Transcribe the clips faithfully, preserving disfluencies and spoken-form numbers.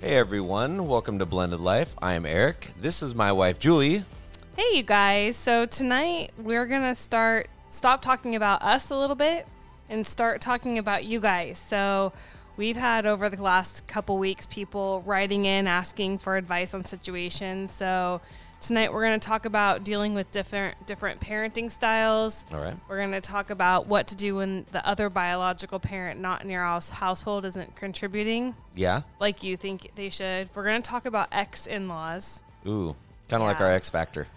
Hey everyone, welcome to Blended Life. I am Eric. This is my wife, Julie. Hey you guys. So tonight we're going to start stop talking about us a little bit and start talking about you guys. So we've had over the last couple weeks people writing in asking for advice on situations. So tonight we're going to talk about dealing with different different parenting styles. All right. We're going to talk about what to do when the other biological parent not in your house household isn't contributing. Yeah. Like you think they should. We're going to talk about ex-in-laws. Ooh, kind of yeah. like our X Factor.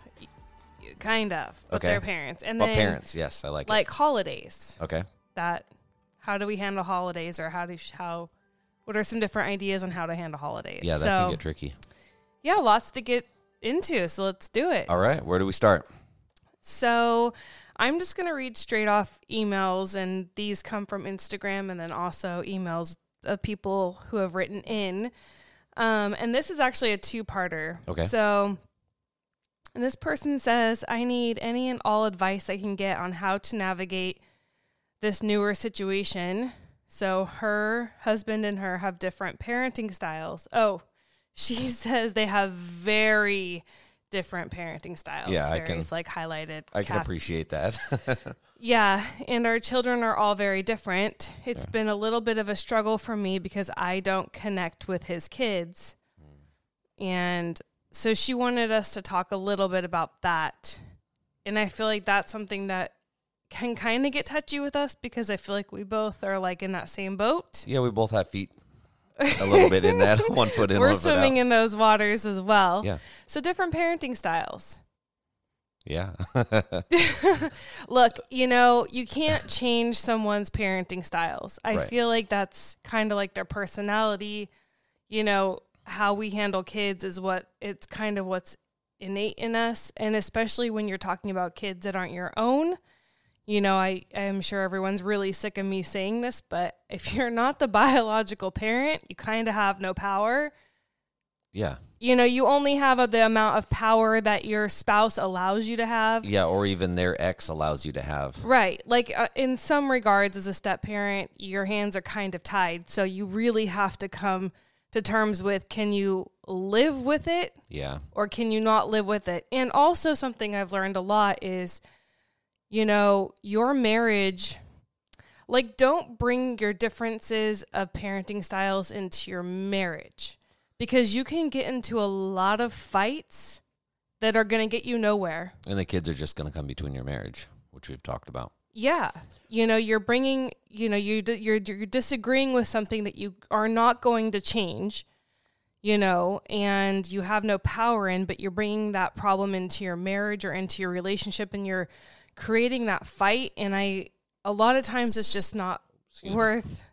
Kind of, but okay. They're parents. And but then parents, yes, I like like it. Holidays. Okay. That how do we handle holidays, or how do how what are some different ideas on how to handle holidays? Yeah, that so, can get tricky. Yeah, lots to get into, so let's do it. All right, where do we start? So I'm just going to read straight off emails, and these come from Instagram and then also emails of people who have written in. Um, and this is actually a two-parter. Okay. So and this person says, I need any and all advice I can get on how to navigate this newer situation. So her husband and her have different parenting styles. Oh, she says they have very different parenting styles. Yeah, I can, like highlighted. I can cap- appreciate that. Yeah, and our children are all very different. It's yeah. been a little bit of a struggle for me because I don't connect with his kids. Mm. And so she wanted us to talk a little bit about that. And I feel like that's something that can kind of get touchy with us because I feel like we both are like in that same boat. Yeah, we both have feet a little bit in that. One foot in, We're one foot out. We're swimming in those waters as well. Yeah. So different parenting styles. Yeah. Look, you know, you can't change someone's parenting styles. I right. feel like that's kind of like their personality. You know, how we handle kids is what it's kind of what's innate in us. And especially when you're talking about kids that aren't your own, you know, I am sure everyone's really sick of me saying this, but if you're not the biological parent, you kind of have no power. Yeah. You know, you only have a, the amount of power that your spouse allows you to have. Yeah, or even their ex allows you to have. Right. Like uh, in some regards as a step parent, your hands are kind of tied. So you really have to come to terms with, can you live with it? Yeah. Or can you not live with it? And also something I've learned a lot is, you know, your marriage, like don't bring your differences of parenting styles into your marriage. Because you can get into a lot of fights that are going to get you nowhere. And the kids are just going to come between your marriage, which we've talked about. Yeah. You know, you're bringing, you know, you, you're you're disagreeing with something that you are not going to change, you know, and you have no power in, but you're bringing that problem into your marriage or into your relationship, and you're creating that fight. And I, a lot of times it's just not Excuse worth,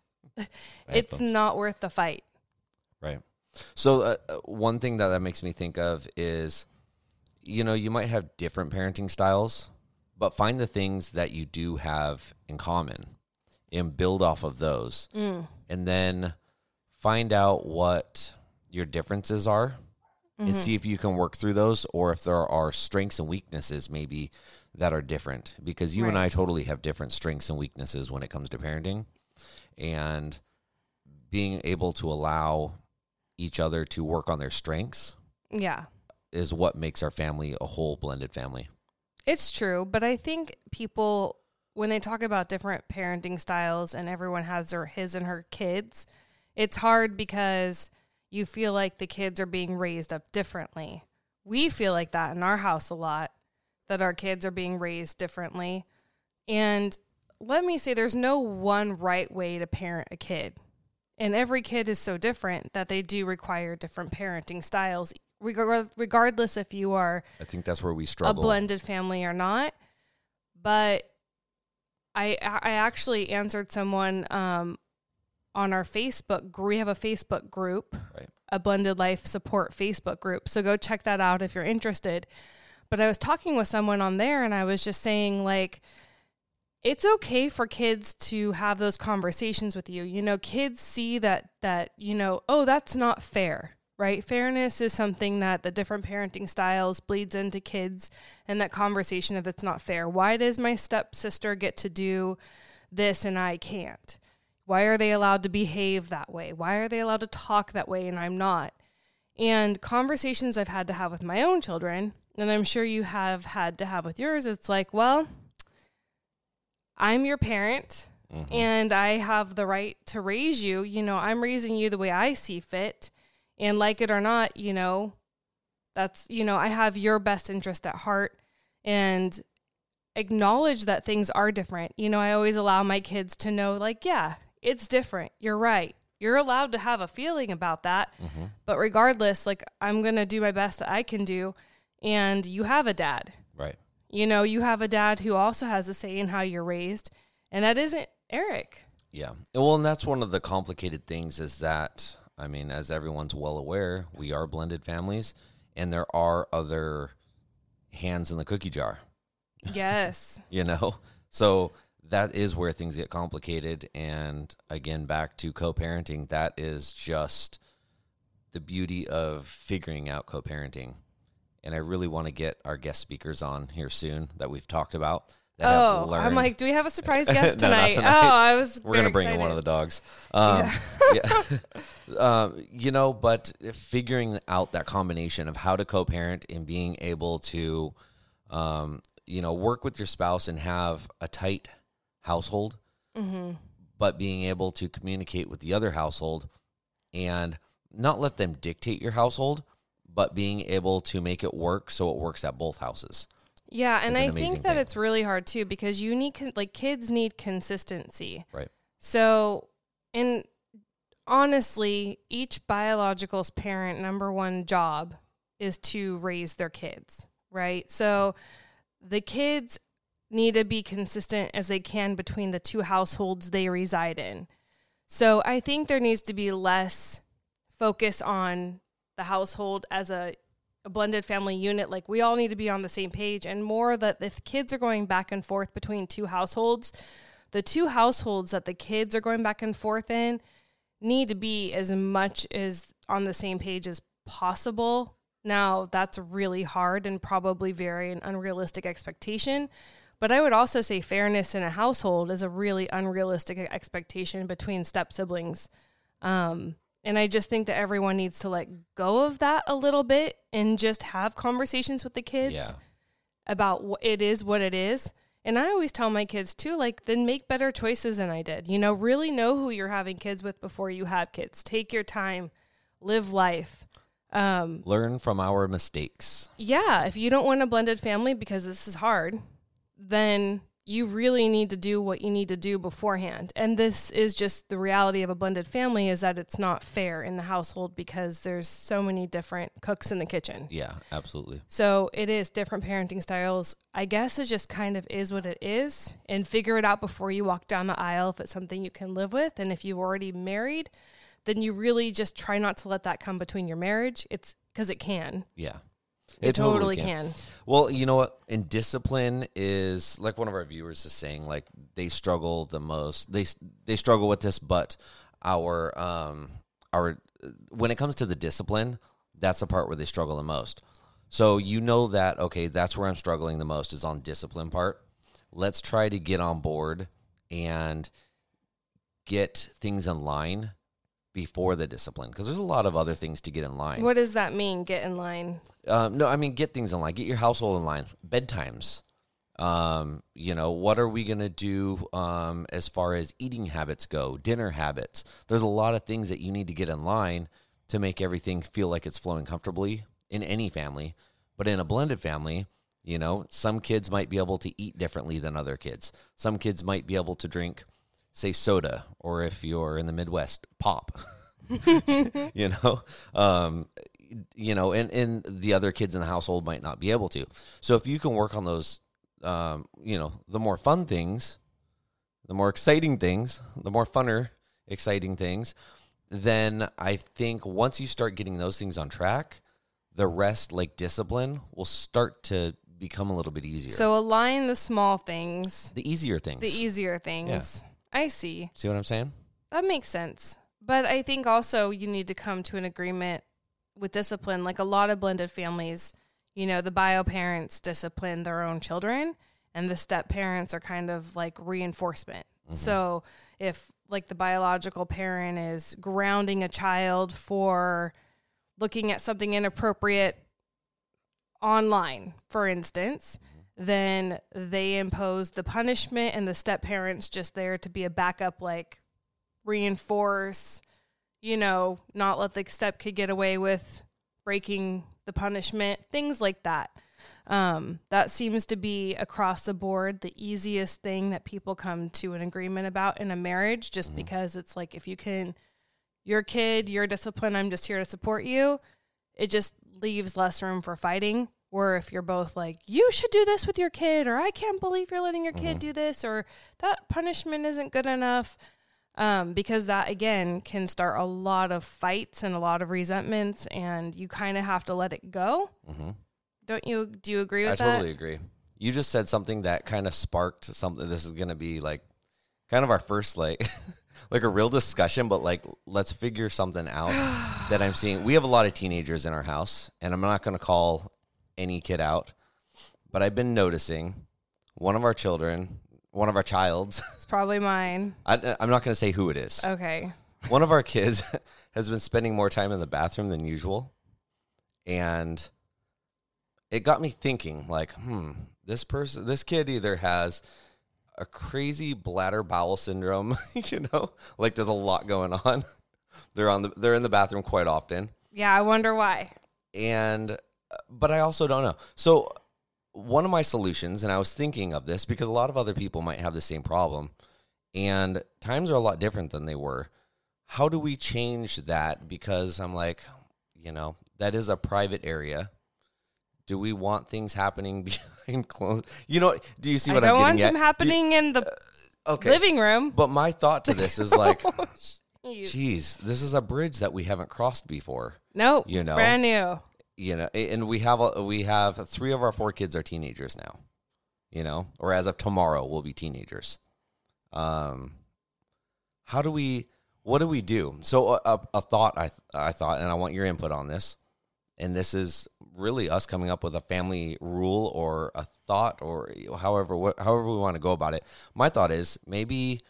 it's not worth the fight. Right. So uh, one thing that that makes me think of is, you know, you might have different parenting styles, but find the things that you do have in common and build off of those. Mm. And then find out what your differences are, mm-hmm. and see if you can work through those, or if there are strengths and weaknesses maybe that are different, because you right. and I totally have different strengths and weaknesses when it comes to parenting, and being able to allow each other to work on their strengths yeah, is what makes our family a whole blended family. It's true, but I think people when they talk about different parenting styles and everyone has their his and her kids, it's hard because you feel like the kids are being raised up differently. We feel like that in our house a lot, that our kids are being raised differently. And let me say, there's no one right way to parent a kid. And every kid is so different that they do require different parenting styles, regardless if you are I think that's where we struggle. A blended family or not. But I I actually answered someone um, on our Facebook group. We have a Facebook group, right. A Blended Life support Facebook group. So go check that out if you're interested. But I was talking with someone on there and I was just saying, like, it's okay for kids to have those conversations with you. You know, kids see that, that, you know, oh, that's not fair, right? Fairness is something that the different parenting styles bleeds into kids, and that conversation of it's not fair. Why does my stepsister get to do this and I can't? Why are they allowed to behave that way? Why are they allowed to talk that way and I'm not? And conversations I've had to have with my own children, and I'm sure you have had to have with yours, it's like, well, I'm your parent, mm-hmm. and I have the right to raise you. You know, I'm raising you the way I see fit, and like it or not, you know, that's, you know, I have your best interest at heart, and acknowledge that things are different. You know, I always allow my kids to know, like, yeah, it's different. You're right. You're allowed to have a feeling about that, mm-hmm. but regardless, like, I'm going to do my best that I can do, and you have a dad. Right. You know, you have a dad who also has a say in how you're raised, and that isn't Eric. Yeah. Well, and that's one of the complicated things is that, I mean, as everyone's well aware, we are blended families, and there are other hands in the cookie jar. Yes. You know? So that is where things get complicated, and again, back to co-parenting, that is just the beauty of figuring out co-parenting. And I really want to get our guest speakers on here soon that we've talked about. That oh, have learned. I'm like, do we have a surprise guest tonight? no, tonight? Oh, I was We're going to bring excited. in one of the dogs. Um, yeah. yeah. um, you know, but figuring out that combination of how to co-parent and being able to, um, you know, work with your spouse and have a tight household, mm-hmm. but being able to communicate with the other household and not let them dictate your household, but being able to make it work so it works at both houses. Yeah, and I think that it's really hard, too, because you need, con- like, kids need consistency. Right. So, and honestly, each biological parent number one job is to raise their kids, right? So the kids need to be consistent as they can between the two households they reside in. So I think there needs to be less focus on the household as a, a blended family unit. Like, we all need to be on the same page, and more that if kids are going back and forth between two households, the two households that the kids are going back and forth in need to be as much as on the same page as possible. Now, that's really hard and probably very an unrealistic expectation, but I would also say fairness in a household is a really unrealistic expectation between step siblings. Um, And I just think that everyone needs to let go of that a little bit and just have conversations with the kids yeah. about what it is, what it is. And I always tell my kids, too, like, then make better choices than I did. You know, really know who you're having kids with before you have kids. Take your time. Live life. Um, Learn from our mistakes. Yeah. If you don't want a blended family because this is hard, then you really need to do what you need to do beforehand. And this is just the reality of a blended family, is that it's not fair in the household because there's so many different cooks in the kitchen. Yeah, absolutely. So it is different parenting styles. I guess it just kind of is what it is, and figure it out before you walk down the aisle if it's something you can live with. And if you've already married, then you really just try not to let that come between your marriage. It's because it can. Yeah. It, it totally, totally can. can. Well, you know what? And discipline is, like, one of our viewers is saying, like, they struggle the most. They they struggle with this, but our um our when it comes to the discipline, that's the part where they struggle the most. So you know that, okay, that's where I'm struggling the most is on discipline part. Let's try to get on board and get things in line before the discipline, because there's a lot of other things to get in line. What does that mean, get in line? Um, no, I mean, get things in line. Get your household in line. Bedtimes. Um, you know, what are we going to do um, as far as eating habits go, dinner habits? There's a lot of things that you need to get in line to make everything feel like it's flowing comfortably in any family. But in a blended family, you know, some kids might be able to eat differently than other kids. Some kids might be able to drink, say, soda, or if you're in the Midwest, pop. you know, um, you know, and, and the other kids in the household might not be able to. So if you can work on those, um, you know, the more fun things, the more exciting things, the more funner, exciting things, then I think once you start getting those things on track, the rest, like discipline, will start to become a little bit easier. So align the small things. The easier things. The easier things. Yeah. I see. See what I'm saying? That makes sense. But I think also you need to come to an agreement with discipline. Like a lot of blended families, you know, the bio parents discipline their own children and the step parents are kind of like reinforcement. Mm-hmm. So if like the biological parent is grounding a child for looking at something inappropriate online, for instance, mm-hmm. then they impose the punishment and the step parent's just there to be a backup, like reinforce, you know, not let the step kid get away with breaking the punishment, things like that. Um, that seems to be across the board the easiest thing that people come to an agreement about in a marriage, just mm-hmm. because it's like, if you can, your kid, your discipline, I'm just here to support you. It just leaves less room for fighting. Or if you're both like, you should do this with your kid, or I can't believe you're letting your mm-hmm. kid do this, or that punishment isn't good enough. Um, because that, again, can start a lot of fights and a lot of resentments, and you kind of have to let it go. Mm-hmm. Don't you, do you agree with that? I totally agree. You just said something that kind of sparked something. This is going to be like kind of our first, like, like a real discussion, but like, let's figure something out that I'm seeing. We have a lot of teenagers in our house, and I'm not going to call any kid out, but I've been noticing one of our children... One of our childs. It's probably mine. I, I'm not going to say who it is. Okay. One of our kids has been spending more time in the bathroom than usual. And it got me thinking, like, hmm, this person, this kid either has a crazy bladder bowel syndrome, you know, like there's a lot going on. They're on the, they're in the bathroom quite often. Yeah. I wonder why. And, but I also don't know. So one of my solutions, and I was thinking of this because a lot of other people might have the same problem, and times are a lot different than they were. How do we change that? Because I'm like, you know, that is a private area. Do we want things happening behind closed? You know, do you see what I'm getting at? I don't want them happening in the okay. living room. But my thought to this is like, oh, geez. geez, this is a bridge that we haven't crossed before. Nope, you know, brand new. You know, and we have a, we have three of our four kids are teenagers now, you know, or as of tomorrow we'll be teenagers. Um, how do we? What do we do? So a, a thought I I thought, and I want your input on this. And this is really us coming up with a family rule or a thought or however wh- however we want to go about it. My thought is maybe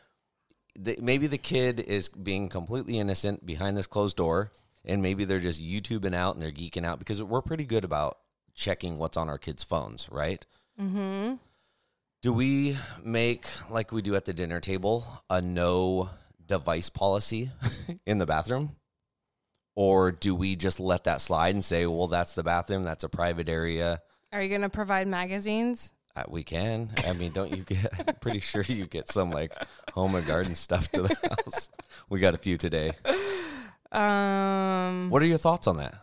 the, maybe the kid is being completely innocent behind this closed door. And maybe they're just YouTubing out and they're geeking out because we're pretty good about checking what's on our kids' phones, right? Mm-hmm. Do we make, like we do at the dinner table, a no device policy in the bathroom? Or do we just let that slide and say, well, that's the bathroom, that's a private area? Are you going to provide magazines? Uh, we can. I mean, don't you get, I'm pretty sure you get some like home and garden stuff to the house. We got a few today. Um, what are your thoughts on that?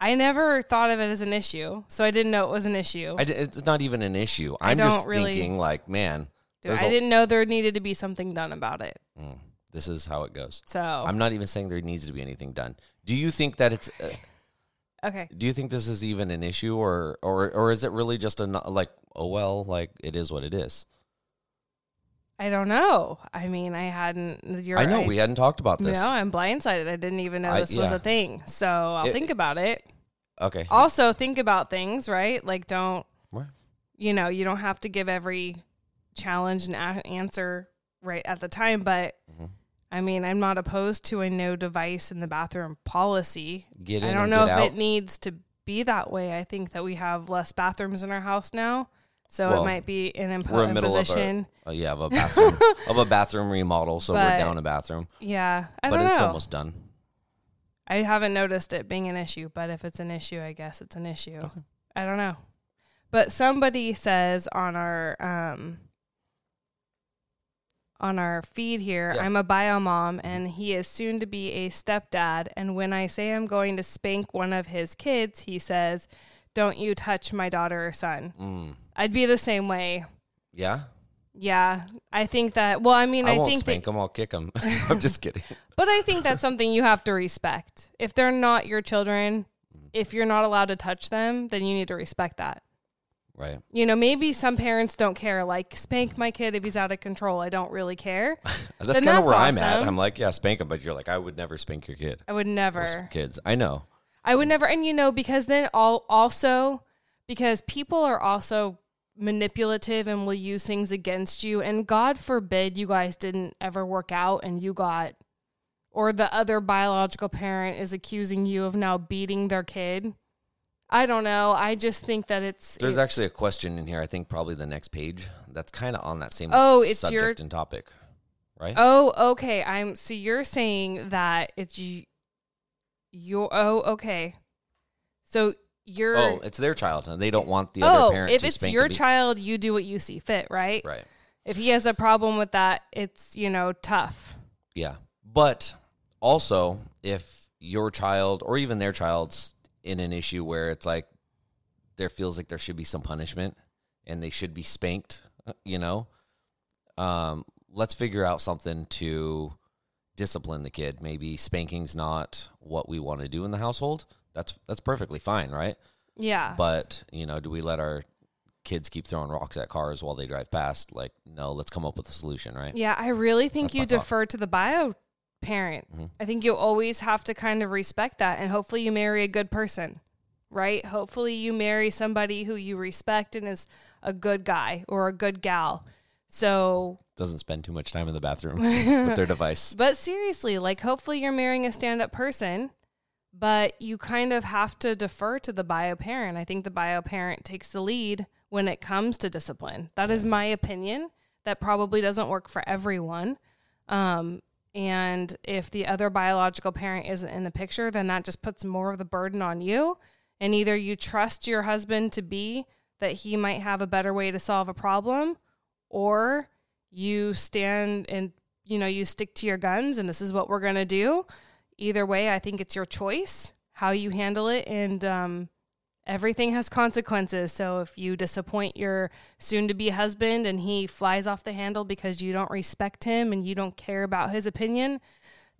I never thought of it as an issue, so I didn't know it was an issue. I d- it's not even an issue. I'm just really thinking like, man. Dude, I a- didn't know there needed to be something done about it. Mm, this is how it goes. So I'm not even saying there needs to be anything done. Do you think that it's... Uh, okay. Do you think this is even an issue, or or, or is it really just a, like, oh, well, like, it is what it is? I don't know. I mean, I hadn't. You're I know right. We hadn't talked about this. No, I'm blindsided. I didn't even know this I, yeah. was a thing. So I'll it, think about it. Okay. Also, think about things, right? Like, don't. What? You know, you don't have to give every challenge and a- answer right at the time. But mm-hmm. I mean, I'm not opposed to a no device in the bathroom policy. Get in. I don't and know get if out. It needs to be that way. I think that we have less bathrooms in our house now. So well, it might be an important position. Of a, uh, yeah, of a bathroom of a bathroom remodel. So but, we're down a bathroom. Yeah, I but don't it's know. Almost done. I haven't noticed it being an issue, but if it's an issue, I guess it's an issue. Okay. I don't know. But somebody says on our um, on our feed here, yeah. I'm a bio mom, and he is soon to be a stepdad. And when I say I'm going to spank one of his kids, he says, "Don't you touch my daughter or son." Mm. I'd be the same way. Yeah? Yeah. I think that, well, I mean, I, I won't think spank that, them, I'll kick them. I'm just kidding. But I think that's something you have to respect. If they're not your children, if you're not allowed to touch them, then you need to respect that. Right. You know, maybe some parents don't care. Like, spank my kid if he's out of control. I don't really care. That's kind of where awesome. I'm at. I'm like, yeah, spank him. But you're like, I would never spank your kid. I would never. Kids. I know. I would never. And, you know, because then all also, because people are also manipulative and will use things against you. And God forbid you guys didn't ever work out and you got, or the other biological parent is accusing you of now beating their kid. I don't know. I just think that it's... There's it's, actually a question in here, I think probably the next page, that's kind of on that same oh, it's subject your, and topic, right? Oh, okay. I'm So you're saying that it's... your Oh, okay. So you're... Oh, it's their child, and they don't want the oh, other parent to spank. Oh, if it's your child, you do what you see fit, right? Right. If he has a problem with that, it's, you know, tough. Yeah. But also, if your child or even their child's in an issue where it's like there feels like there should be some punishment and they should be spanked, you know, um, let's figure out something to discipline the kid. Maybe spanking's not what we want to do in the household. That's that's perfectly fine, right? Yeah. But, you know, do we let our kids keep throwing rocks at cars while they drive past? Like, no, let's come up with a solution, right? Yeah, I really think that's you defer thought. To the bio parent. Mm-hmm. I think you always have to kind of respect that, and hopefully you marry a good person, right? Hopefully you marry somebody who you respect and is a good guy or a good gal. So doesn't spend too much time in the bathroom with their device. But seriously, like hopefully you're marrying a stand-up person, but you kind of have to defer to the bio parent. I think the bio parent takes the lead when it comes to discipline. That yeah. is my opinion. That probably doesn't work for everyone. Um, And if the other biological parent isn't in the picture, then that just puts more of the burden on you. And either you trust your husband to be that he might have a better way to solve a problem, or you stand and, you know, you stick to your guns and this is what we're going to do. Either way, I think it's your choice how you handle it. And um, everything has consequences. So if you disappoint your soon-to-be husband and he flies off the handle because you don't respect him and you don't care about his opinion,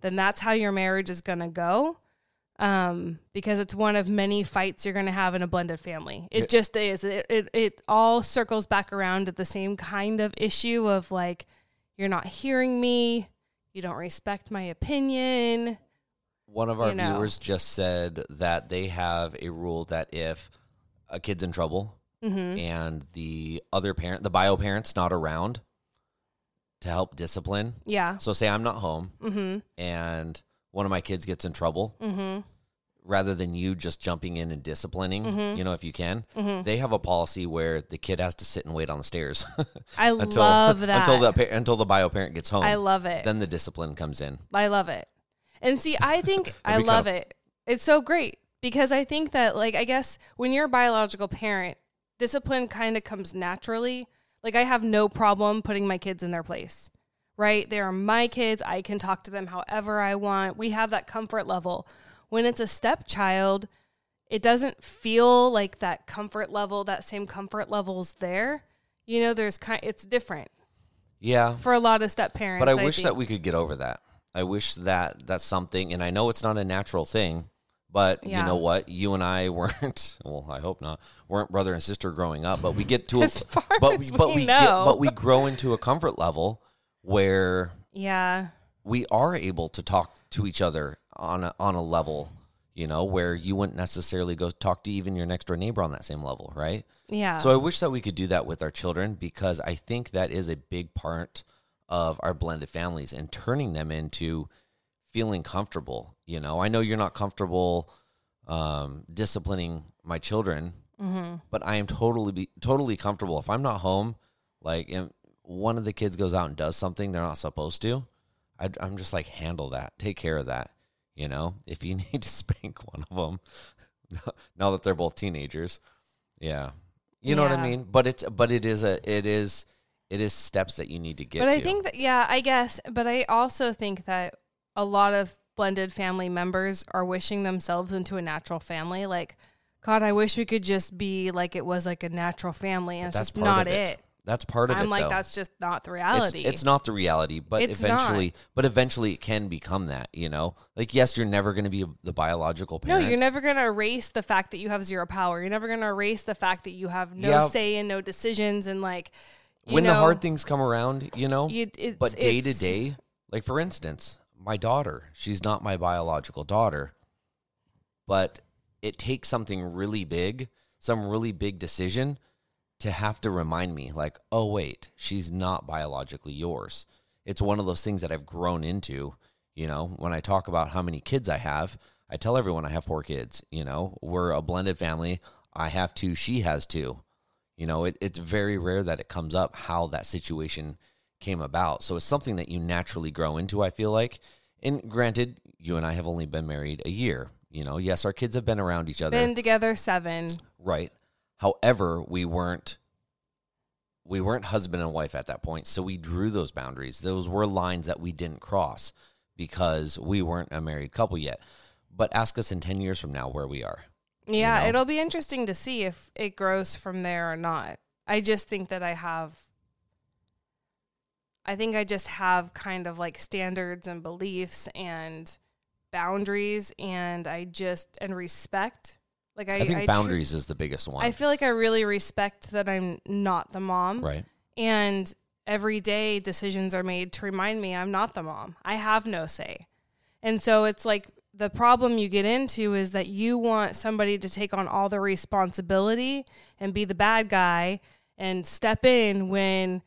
then that's how your marriage is going to go, um, because it's one of many fights you're going to have in a blended family. It yeah. just is. It, it it all circles back around at the same kind of issue of, like, you're not hearing me, you don't respect my opinion. One of our you know. viewers just said that they have a rule that if a kid's in trouble mm-hmm. and the other parent, the bio parent's not around to help discipline. Yeah. So say I'm not home mm-hmm. and one of my kids gets in trouble, mm-hmm. rather than you just jumping in and disciplining, mm-hmm. you know, if you can, mm-hmm. they have a policy where the kid has to sit and wait on the stairs. I until, love that. Until the, until the bio parent gets home. I love it. Then the discipline comes in. I love it. And see, I think I love kind of- it. It's so great because I think that, like, I guess when you're a biological parent, discipline kind of comes naturally. Like, I have no problem putting my kids in their place, right? They are my kids. I can talk to them however I want. We have that comfort level. When it's a stepchild, it doesn't feel like that comfort level, that same comfort level's there. You know, there's kind it's different. Yeah. For a lot of step parents. But I, I wish think. that we could get over that. I wish that that's something, and I know it's not a natural thing, but yeah. you know what? You and I weren't, well, I hope not, weren't brother and sister growing up, but we get to a, but we, we but we get, but we grow into a comfort level where yeah. we are able to talk to each other on a, on a level, you know, where you wouldn't necessarily go talk to even your next door neighbor on that same level, right? Yeah. So I wish that we could do that with our children, because I think that is a big part of our blended families and turning them into feeling comfortable. You know, I know you're not comfortable um, disciplining my children Mm-hmm. But I am totally totally comfortable. If I'm not home, like if one of the kids goes out and does something they're not supposed to, I, I'm just like, handle that. Take care of that. You know, if you need to spank one of them, now that they're both teenagers. Yeah. You know yeah. what I mean? But it's, but it is a, it is, it is steps that you need to get to. But I to. think that, yeah, I guess. But I also think that a lot of blended family members are wishing themselves into a natural family. Like, God, I wish we could just be like it was like a natural family. And it's just not it. it. That's part of I'm it. I'm like, though. that's just not the reality. It's, it's not the reality, but it's eventually, not. but eventually it can become that, you know, like, yes, you're never going to be the biological parent. No, you're never going to erase the fact that you have zero power. You're never going to erase the fact that you have no yeah. say and no decisions. And like, you when know, the hard things come around, you know, you, it's, but day to day, like for instance, my daughter, she's not my biological daughter, but it takes something really big, some really big decision to have to remind me, like, oh, wait, she's not biologically yours. It's one of those things that I've grown into, you know. When I talk about how many kids I have, I tell everyone I have four kids, you know. We're a blended family. I have two. She has two. You know, it, it's very rare that it comes up how that situation came about. So it's something that you naturally grow into, I feel like. And granted, you and I have only been married a year. You know, yes, our kids have been around each other. Been together seven. Right. However, we weren't we weren't husband and wife at that point, so we drew those boundaries. Those were lines that we didn't cross because we weren't a married couple yet. But ask us in ten years from now where we are. Yeah, you know? It'll be interesting to see if it grows from there or not. I just think that I have, I think I just have kind of like standards and beliefs and boundaries and I just, and respect. Like I, I think I boundaries tr- is the biggest one. I feel like I really respect that I'm not the mom. Right. And every day decisions are made to remind me I'm not the mom. I have no say. And so it's like the problem you get into is that you want somebody to take on all the responsibility and be the bad guy and step in when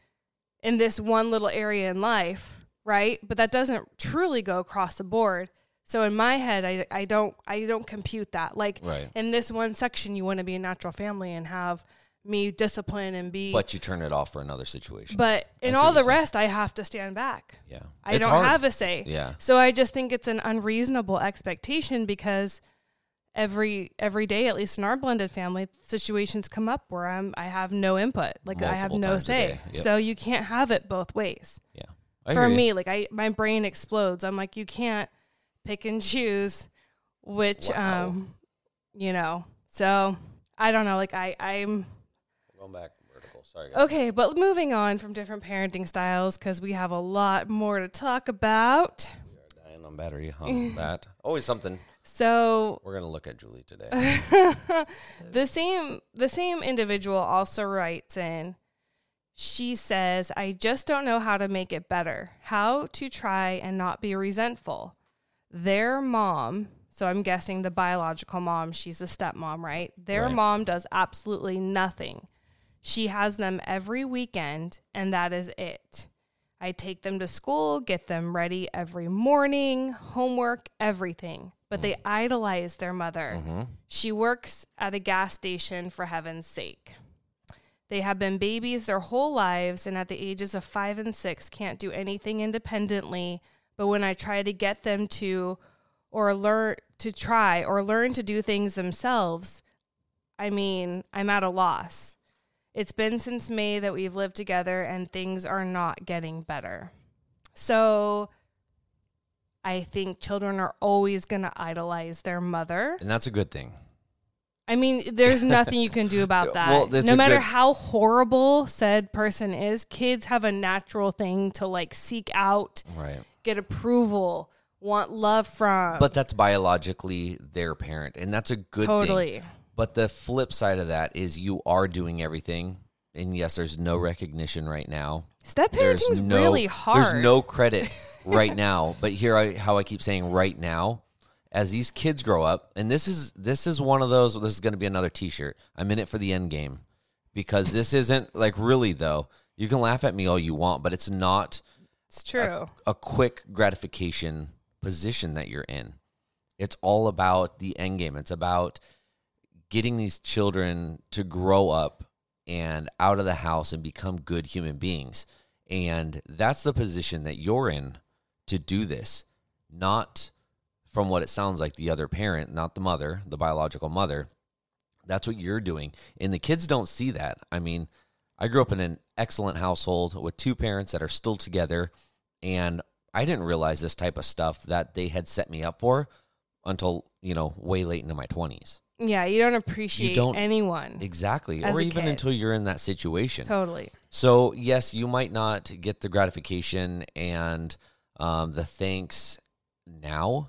in this one little area in life, right? But that doesn't truly go across the board. So in my head, I, I don't I don't compute that. Like right. in this one section, you want to be a natural family and have me discipline and be. But you turn it off for another situation. But I in all the rest, I have to stand back. Yeah, I it's don't hard. have a say. Yeah. So I just think it's an unreasonable expectation because every every day, at least in our blended family, situations come up where I'm I have no input. Like Multiple I have no say. Yep. So you can't have it both ways. Yeah. I for me, you. like I my brain explodes. I'm like, you can't pick and choose which wow. um you know so I don't know like I I'm going back vertical sorry guys. Okay, but moving on from different parenting styles because we have a lot more to talk about. We are dying on battery on that always something. So we're gonna look at Julie today. the same the same individual also writes in. She says, I just don't know how to make it better, how to try and not be resentful. Their mom, so I'm guessing the biological mom, she's a stepmom, right? Their right. mom does absolutely nothing. She has them every weekend, and that is it. I take them to school, get them ready every morning, homework, everything. But they idolize their mother. Mm-hmm. She works at a gas station, for heaven's sake. They have been babies their whole lives, and at the ages of five and six, can't do anything independently. But when I try to get them to or learn to try or learn to do things themselves, I mean, I'm at a loss. It's been since May that we've lived together and things are not getting better. So I think children are always going to idolize their mother. And that's a good thing. I mean, there's nothing you can do about that. Well, no matter good... how horrible said person is, kids have a natural thing to like seek out. Right. Get approval, want love from. But that's biologically their parent, and that's a good totally. thing. But the flip side of that is you are doing everything, and yes, there's no recognition right now. Step parenting is no, really hard. There's no credit right now. But here, I, how I keep saying right now, as these kids grow up, and this is this is one of those. This is going to be another T-shirt. I'm in it for the end game because this isn't like really though. You can laugh at me all you want, but it's not. It's true. A, a quick gratification position that you're in. It's all about the end game. It's about getting these children to grow up and out of the house and become good human beings. And that's the position that you're in to do this, not from what it sounds like the other parent, not the mother, the biological mother. That's what you're doing. And the kids don't see that. I mean, I grew up in an excellent household with two parents that are still together, and I didn't realize this type of stuff that they had set me up for until, you know, way late into my twenties. Yeah, you don't appreciate you don't, anyone. Exactly. Or even kid. Until you're in that situation. Totally. So, yes, you might not get the gratification and um, the thanks now,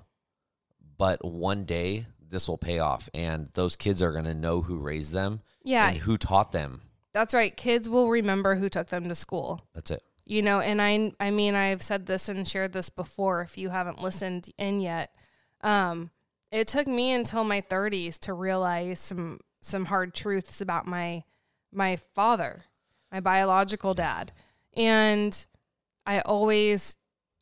but one day this will pay off, and those kids are going to know who raised them yeah. and who taught them. That's right. Kids will remember who took them to school. That's it. You know, and I I mean, I've said this and shared this before if you haven't listened in yet. Um, it took me until my thirties to realize some some hard truths about my my father, my biological dad. And I always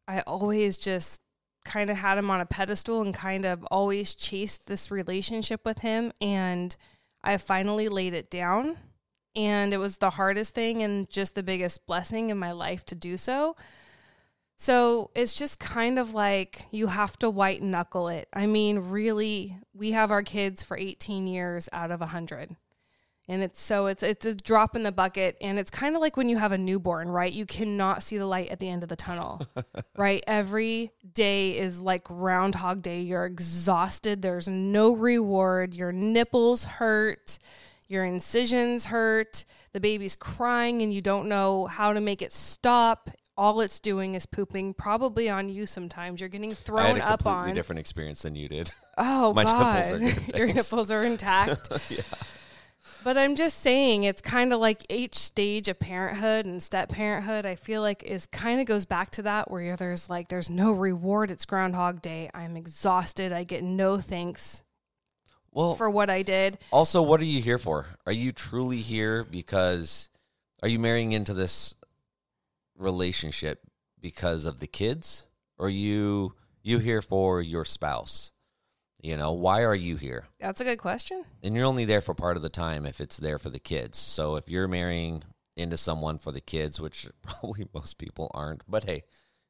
I always just kind of had him on a pedestal and kind of always chased this relationship with him, and I finally laid it down. And it was the hardest thing and just the biggest blessing in my life to do so. So it's just kind of like you have to white knuckle it. I mean, really, we have our kids for eighteen years out of one hundred. And it's so it's it's a drop in the bucket. And it's kind of like when you have a newborn, right? You cannot see the light at the end of the tunnel, right? Every day is like Groundhog Day. You're exhausted. There's no reward. Your nipples hurt. Your incisions hurt, the baby's crying, and you don't know how to make it stop. All it's doing is pooping, probably on you sometimes. You're getting thrown up on. I had a completely different experience than you did. Oh, my God. Nipples are good. Your nipples are intact. Yeah. But I'm just saying, it's kind of like each stage of parenthood and step-parenthood, I feel like is kind of goes back to that where there's like, there's no reward. It's Groundhog Day. I'm exhausted. I get no thanks. Well, for what I did. Also, what are you here for? Are you truly here because are you marrying into this relationship because of the kids? Or are you you here for your spouse? You know, why are you here? That's a good question. And you're only there for part of the time if it's there for the kids. So if you're marrying into someone for the kids, which probably most people aren't, but hey.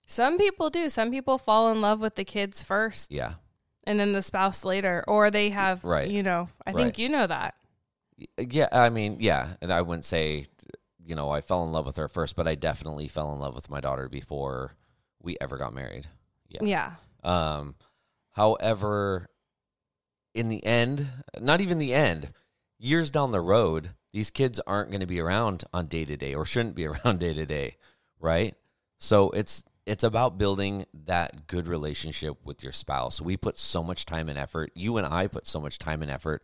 Some people do. Some people fall in love with the kids first. Yeah. And then the spouse later, or they have, right. you know, I right. think you know that. Yeah, I mean, yeah. And I wouldn't say, you know, I fell in love with her first, but I definitely fell in love with my daughter before we ever got married. Yeah. Yeah. Um, however, in the end, not even the end, years down the road, these kids aren't going to be around on day-to-day or shouldn't be around day-to-day, right? So it's... It's about building that good relationship with your spouse. We put so much time and effort. You and I put so much time and effort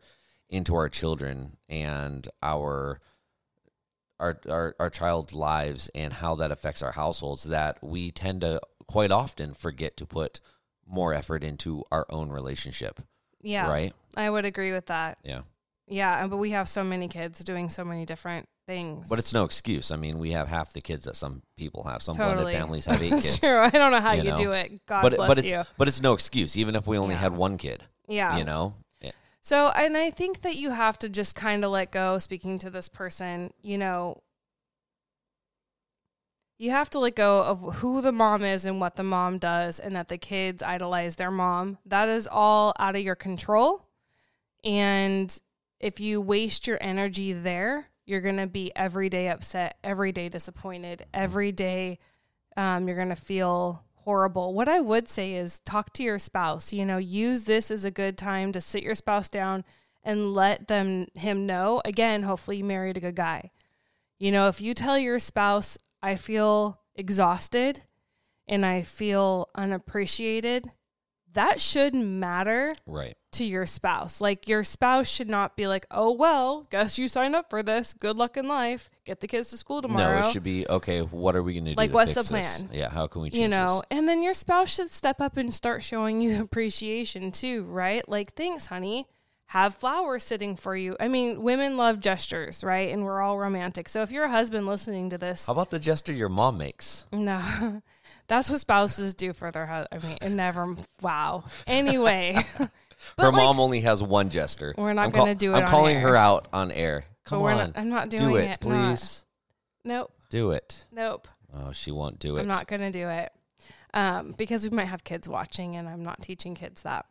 into our children and our our our, our child's lives and how that affects our households that we tend to quite often forget to put more effort into our own relationship. Yeah. Right? I would agree with that. Yeah. Yeah, but we have so many kids doing so many different things. But it's no excuse. I mean, we have half the kids that some people have. Some totally. Blended families have eight kids. True. I don't know how you, you know? do it. God but, bless but it's, you. But it's no excuse, even if we only yeah. had one kid. Yeah. You know? Yeah. So, and I think that you have to just kind of let go, speaking to this person, you know, you have to let go of who the mom is and what the mom does and that the kids idolize their mom. That is all out of your control. And if you waste your energy there, you're going to be every day upset, every day disappointed, every day um, you're going to feel horrible. What I would say is talk to your spouse. You know, use this as a good time to sit your spouse down and let them him know. Again, hopefully you married a good guy. You know, if you tell your spouse, I feel exhausted and I feel unappreciated, that should matter right. to your spouse. Like your spouse should not be like, oh, well, guess you signed up for this. Good luck in life. Get the kids to school tomorrow. No, it should be, okay, what are we going to do Like, to what's fix the plan? This? Yeah, how can we change this? You know, this? And then your spouse should step up and start showing you appreciation too, right? Like, thanks, honey. Have flowers sitting for you. I mean, women love gestures, right? And we're all romantic. So if you're a husband listening to this. How about the gesture your mom makes? No. That's what spouses do for their husband. I mean, it never, wow. Anyway, But her like, mom only has one gesture. We're not going to do it. I'm on calling air. her out on air. Come on. Not, I'm not doing it. Do it, it please. Not. Nope. Do it. Nope. Oh, she won't do it. I'm not going to do it. Um, because we might have kids watching, and I'm not teaching kids that.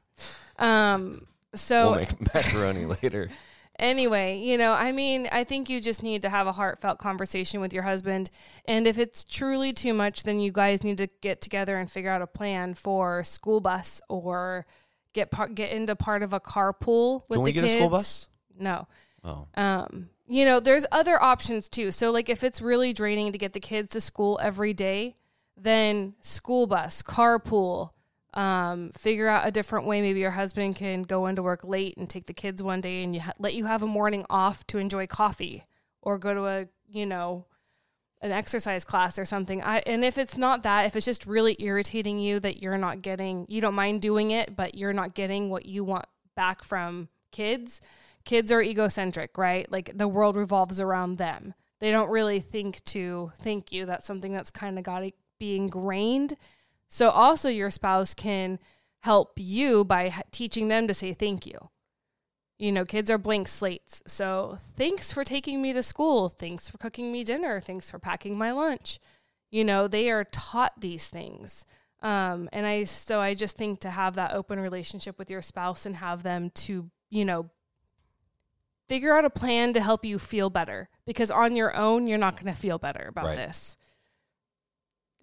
Um, so we'll make macaroni later. Anyway, you know, I mean, I think you just need to have a heartfelt conversation with your husband. And if it's truly too much, then you guys need to get together and figure out a plan for school bus or get par- get into part of a carpool with Can we the get kids. a school bus? No. Oh. Um, you know, there's other options too. So like if it's really draining to get the kids to school every day, then school bus, carpool, um, figure out a different way. Maybe your husband can go into work late and take the kids one day, and you ha- let you have a morning off to enjoy coffee or go to a, you know, an exercise class or something. I, and if it's not that, if it's just really irritating you that you're not getting, you don't mind doing it, but you're not getting what you want back from kids. Kids are egocentric, right? Like the world revolves around them. They don't really think to thank you. That's something that's kind of got to be ingrained. So also your spouse can help you by teaching them to say thank you. You know, kids are blank slates. So thanks for taking me to school. Thanks for cooking me dinner. Thanks for packing my lunch. You know, they are taught these things. Um, and I, so I just think to have that open relationship with your spouse and have them to, you know, figure out a plan to help you feel better, because on your own, you're not going to feel better about right. this.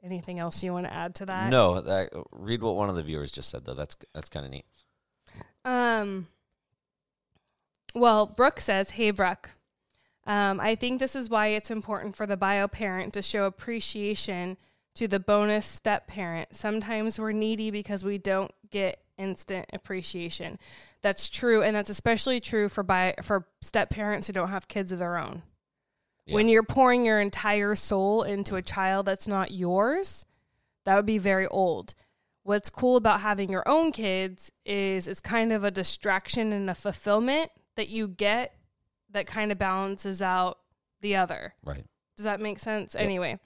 Anything else you want to add to that? No, that, read what one of the viewers just said though. That's, that's kind of neat. Um, Well, Brooke says, hey, Brooke, um, I think this is why it's important for the bio parent to show appreciation to the bonus step parent. Sometimes we're needy because we don't get instant appreciation. That's true. And that's especially true for bio, for step parents who don't have kids of their own. Yeah. When you're pouring your entire soul into a child that's not yours, that would be very old. What's cool about having your own kids is it's kind of a distraction and a fulfillment that you get that kind of balances out the other. Right. Does that make sense? Yep. Anyway.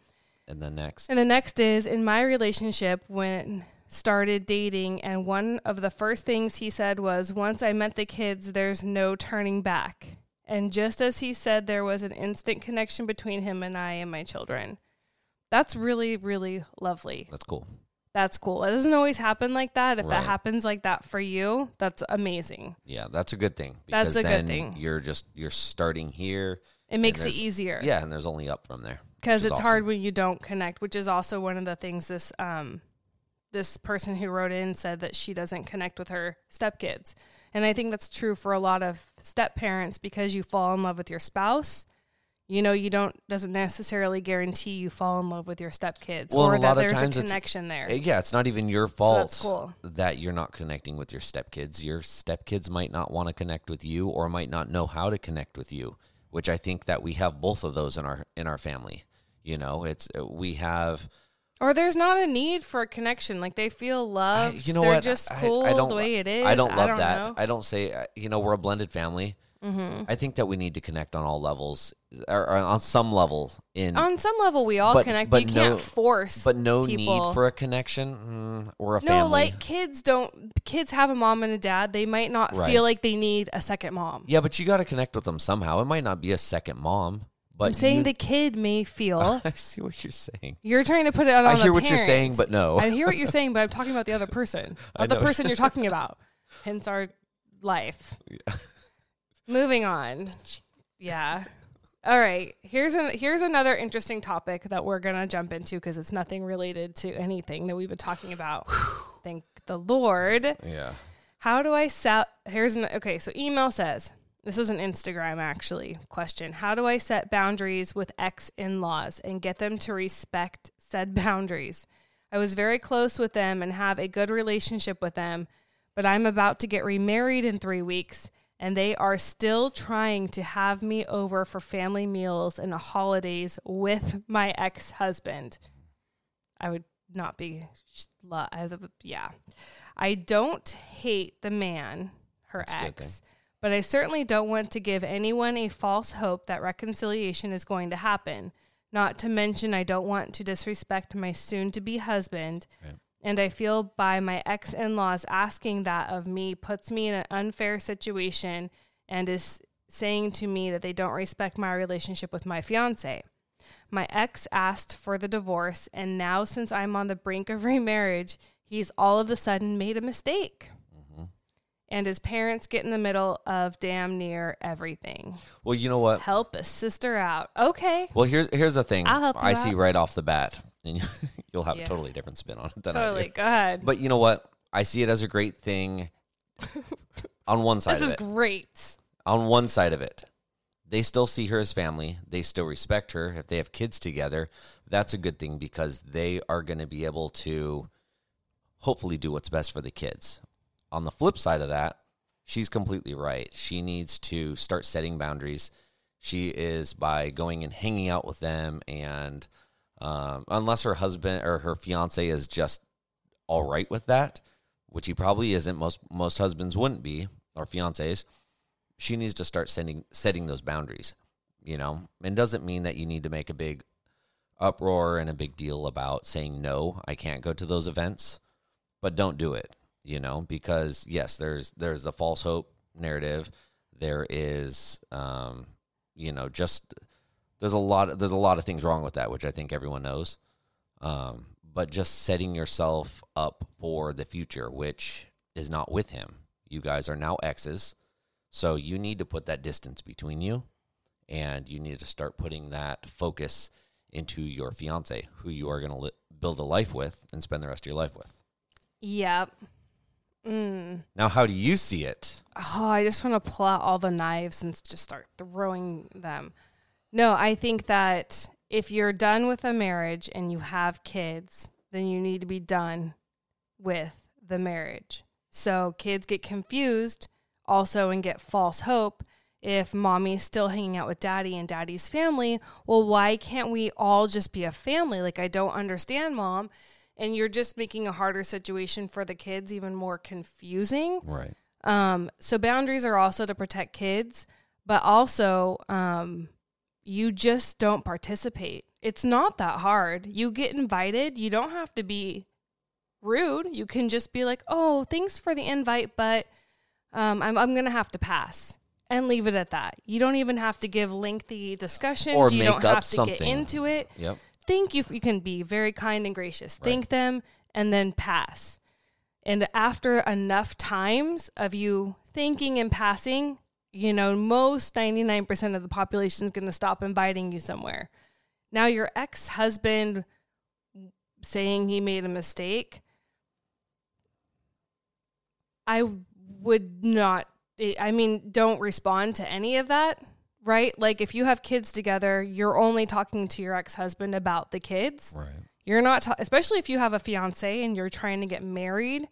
And the next. And the next is, in my relationship, when started dating, and one of the first things he said was, once I met the kids, there's no turning back. And just as he said, there was an instant connection between him and I and my children. That's really, really lovely. That's cool. That's cool. It doesn't always happen like that. If right. that happens like that for you, that's amazing. Yeah, that's a good thing. That's a then good thing. You're just you're starting here. It makes it easier. Yeah, and there's only up from there. Because it's awesome. Hard when you don't connect, which is also one of the things this um this person who wrote in said, that she doesn't connect with her stepkids. And I think that's true for a lot of step parents, because you fall in love with your spouse. You know, you don't, doesn't necessarily guarantee you fall in love with your stepkids, well, or that there's a connection there. Yeah, it's not even your fault so cool. that you're not connecting with your stepkids. Your stepkids might not want to connect with you, or might not know how to connect with you, which I think that we have both of those in our in our family. You know, it's we have... Or there's not a need for a connection. Like, they feel loved. I, you know They're what? just cool I, I the way it is. I don't love I don't that. Know. I don't say, you know, we're a blended family. Mm-hmm. I think that we need to connect on all levels, or, or on some level. In on some level, we all but, connect. But you no, can't force. But no people. need for a connection mm, or a no, family. No, like kids don't. Kids have a mom and a dad. They might not right. feel like they need a second mom. Yeah, but you got to connect with them somehow. It might not be a second mom. But I'm saying you, the kid may feel. I see what you're saying. You're trying to put it on. I hear the what you're saying, but no. I hear what you're saying, but I'm talking about the other person, not the person you're talking about. Hence our life. Yeah. Moving on. Yeah. All right. Here's an, here's another interesting topic that we're going to jump into, because it's nothing related to anything that we've been talking about. Thank the Lord. Yeah. How do I set... Here's an... Okay, so email says... This was an Instagram, actually, question. How do I set boundaries with ex-in-laws and get them to respect said boundaries? I was very close with them and have a good relationship with them, but I'm about to get remarried in three weeks... And they are still trying to have me over for family meals and the holidays with my ex-husband. I would not be, I would, yeah. I don't hate the man, her That's ex, but I certainly don't want to give anyone a false hope that reconciliation is going to happen. Not to mention, I don't want to disrespect my soon-to-be husband. Right. And I feel by my ex-in-laws asking that of me puts me in an unfair situation and is saying to me that they don't respect my relationship with my fiance. My ex asked for the divorce, and now since I'm on the brink of remarriage, he's all of a sudden made a mistake. Mm-hmm. And his parents get in the middle of damn near everything. Well, you know what? Help a sister out. Okay. Well, here's here's the thing I'll help you I out. see right off the bat. And you'll have yeah. a totally different spin on it than totally. I do. Totally, go ahead. But you know what? I see it as a great thing on one side of it. This is great. On one side of it. They still see her as family. They still respect her. If they have kids together, that's a good thing because they are going to be able to hopefully do what's best for the kids. On the flip side of that, she's completely right. She needs to start setting boundaries. She is by going and hanging out with them and... Um, unless her husband or her fiance is just all right with that, which he probably isn't. Most most husbands wouldn't be, or fiancés. She needs to start sending, setting those boundaries, you know. And doesn't mean that you need to make a big uproar and a big deal about saying, no, I can't go to those events, but don't do it, you know, because yes, there's, there's the false hope narrative. There is, um, you know, just... There's a lot of, there's a lot of things wrong with that, which I think everyone knows. Um, but just setting yourself up for the future, which is not with him. You guys are now exes, so you need to put that distance between you, and you need to start putting that focus into your fiance, who you are going to li- build a life with and spend the rest of your life with. Yep. Mm. Now, how do you see it? Oh, I just want to pull out all the knives and just start throwing them. No, I think that if you're done with a marriage and you have kids, then you need to be done with the marriage. So kids get confused also and get false hope. If mommy's still hanging out with daddy and daddy's family, well, why can't we all just be a family? Like, I don't understand, mom. And you're just making a harder situation for the kids even more confusing. Right. Um, so boundaries are also to protect kids, but also... Um, you just don't participate. It's not that hard. You get invited. You don't have to be rude. You can just be like, oh, thanks for the invite, but um, I'm, I'm going to have to pass, and leave it at that. You don't even have to give lengthy discussions. Or you make don't up have to something. Get into it. Yep. Thank you. You can be very kind and gracious. Right. Thank them and then pass. And after enough times of you thanking and passing, you know, most ninety-nine percent of the population is going to stop inviting you somewhere. Now, your ex-husband saying he made a mistake, I would not, I mean, don't respond to any of that, right? Like, if you have kids together, you're only talking to your ex-husband about the kids. Right. You're not, ta- especially if you have a fiance and you're trying to get married,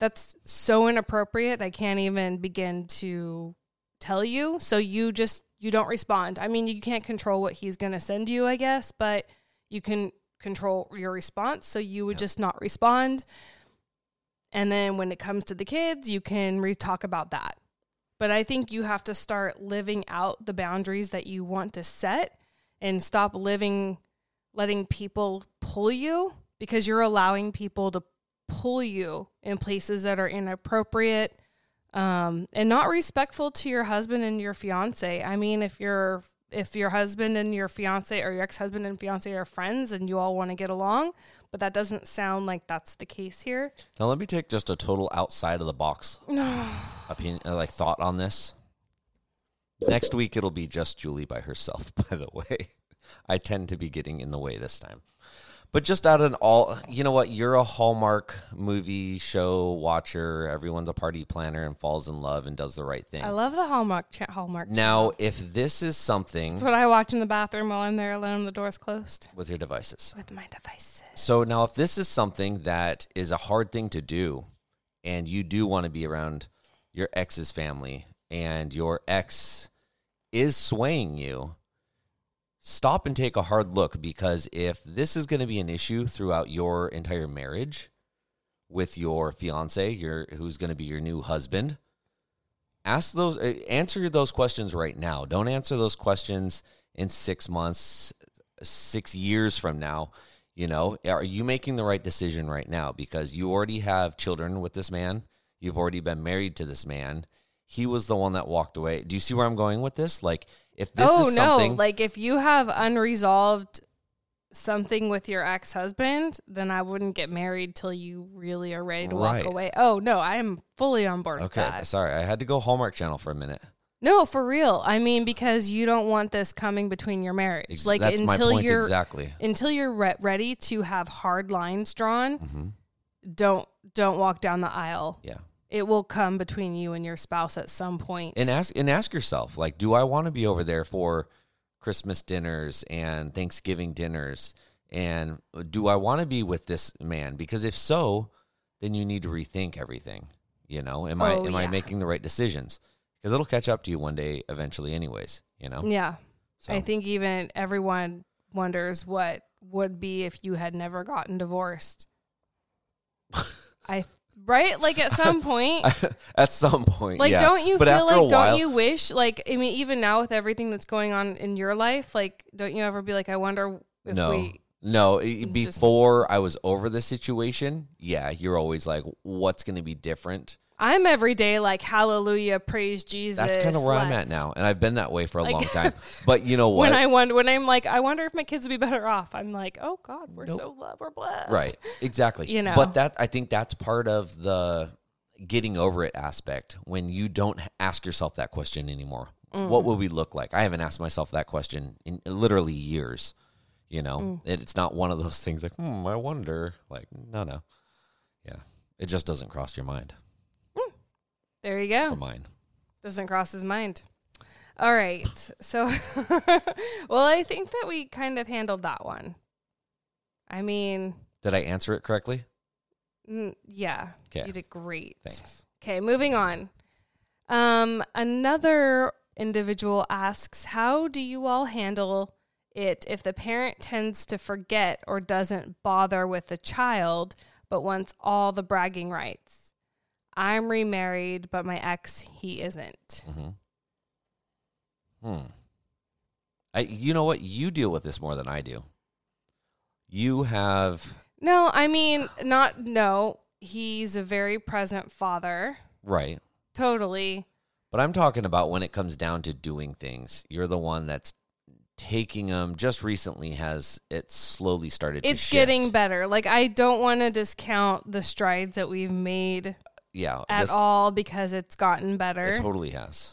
that's so inappropriate. I can't even begin to... tell you, so you just you don't respond. I mean, you can't control what he's going to send you, I guess, but you can control your response, so you would yep. just not respond. And then when it comes to the kids, you can re- talk about that. But I think you have to start living out the boundaries that you want to set and stop living letting people pull you, because you're allowing people to pull you in places that are inappropriate. Um, and not respectful to your husband and your fiance. I mean, if you're, if your husband and your fiance or your ex-husband and fiance are friends and you all want to get along, but that doesn't sound like that's the case here. Now let me take just a total outside of the box opinion, like thought on this. Next week, it'll be just Julie by herself, by the way. I tend to be getting in the way this time, but just out of all, you know what? You're a Hallmark movie show watcher. Everyone's a party planner and falls in love and does the right thing. I love the Hallmark cha- Hallmark. Now, channel. If this is something... That's what I watch in the bathroom while I'm there alone, the door's closed. With your devices. With my devices. So now, if this is something that is a hard thing to do, and you do want to be around your ex's family, and your ex is swaying you, stop and take a hard look, because if this is going to be an issue throughout your entire marriage with your fiance, your who's going to be your new husband, ask those, answer those questions right now. Don't answer those questions in six months, six years from now. You know, are you making the right decision right now? Because you already have children with this man. You've already been married to this man. He was the one that walked away. Do you see where I'm going with this? Like, if this oh, is something... Oh, no. Like, if you have unresolved something with your ex-husband, then I wouldn't get married till you really are ready to right. walk away. Oh, no. I am fully on board okay, with that. Okay, sorry. I had to go Hallmark Channel for a minute. No, for real. I mean, because you don't want this coming between your marriage. Ex- like that's until my point, you're exactly until you're re- ready to have hard lines drawn. Mm-hmm. Don't don't walk down the aisle. Yeah, it will come between you and your spouse at some point. And ask and ask yourself, like, do I want to be over there for Christmas dinners and Thanksgiving dinners? And do I want to be with this man? Because if so, then you need to rethink everything. You know, am oh, I am yeah. I making the right decisions? Because it'll catch up to you one day eventually anyways, you know? Yeah. So. I think even everyone wonders what would be if you had never gotten divorced. I Right? Like at some point. at some point, Like yeah. don't you but feel like, while, don't you wish, like, I mean, even now with everything that's going on in your life, like, don't you ever be like, I wonder if no, we. No. It, before just, I was over the situation, yeah, you're always like, what's going to be different? I'm every day like, hallelujah, praise Jesus. That's kind of where like, I'm at now. And I've been that way for a like, long time. But you know what? When, I wonder, when I'm like, I wonder if my kids would be better off. I'm like, oh God, we're nope. so loved. We're blessed. Right. Exactly. You know. But that I think that's part of the getting over it aspect when you don't ask yourself that question anymore. Mm. What will we look like? I haven't asked myself that question in literally years. You know, mm. it, it's not one of those things like, hmm, I wonder. Like, no, no. Yeah. It just doesn't cross your mind. There you go. Or mine. Doesn't cross his mind. All right. So, well, I think that we kind of handled that one. I mean. Did I answer it correctly? N- yeah. Okay. You did great. Thanks. Okay. Moving on. Um, another individual asks, how do you all handle it if the parent tends to forget or doesn't bother with the child, but wants all the bragging rights? I'm remarried, but my ex, he isn't. Mm-hmm. Hmm. I, you know what? You deal with this more than I do. You have... No, I mean, not... No, he's a very present father. Right. Totally. But I'm talking about when it comes down to doing things. You're the one that's taking them. Just recently has it slowly started to shift. It's getting better. Like, I don't want to discount the strides that we've made... Yeah, at this, all because it's gotten better. It totally has.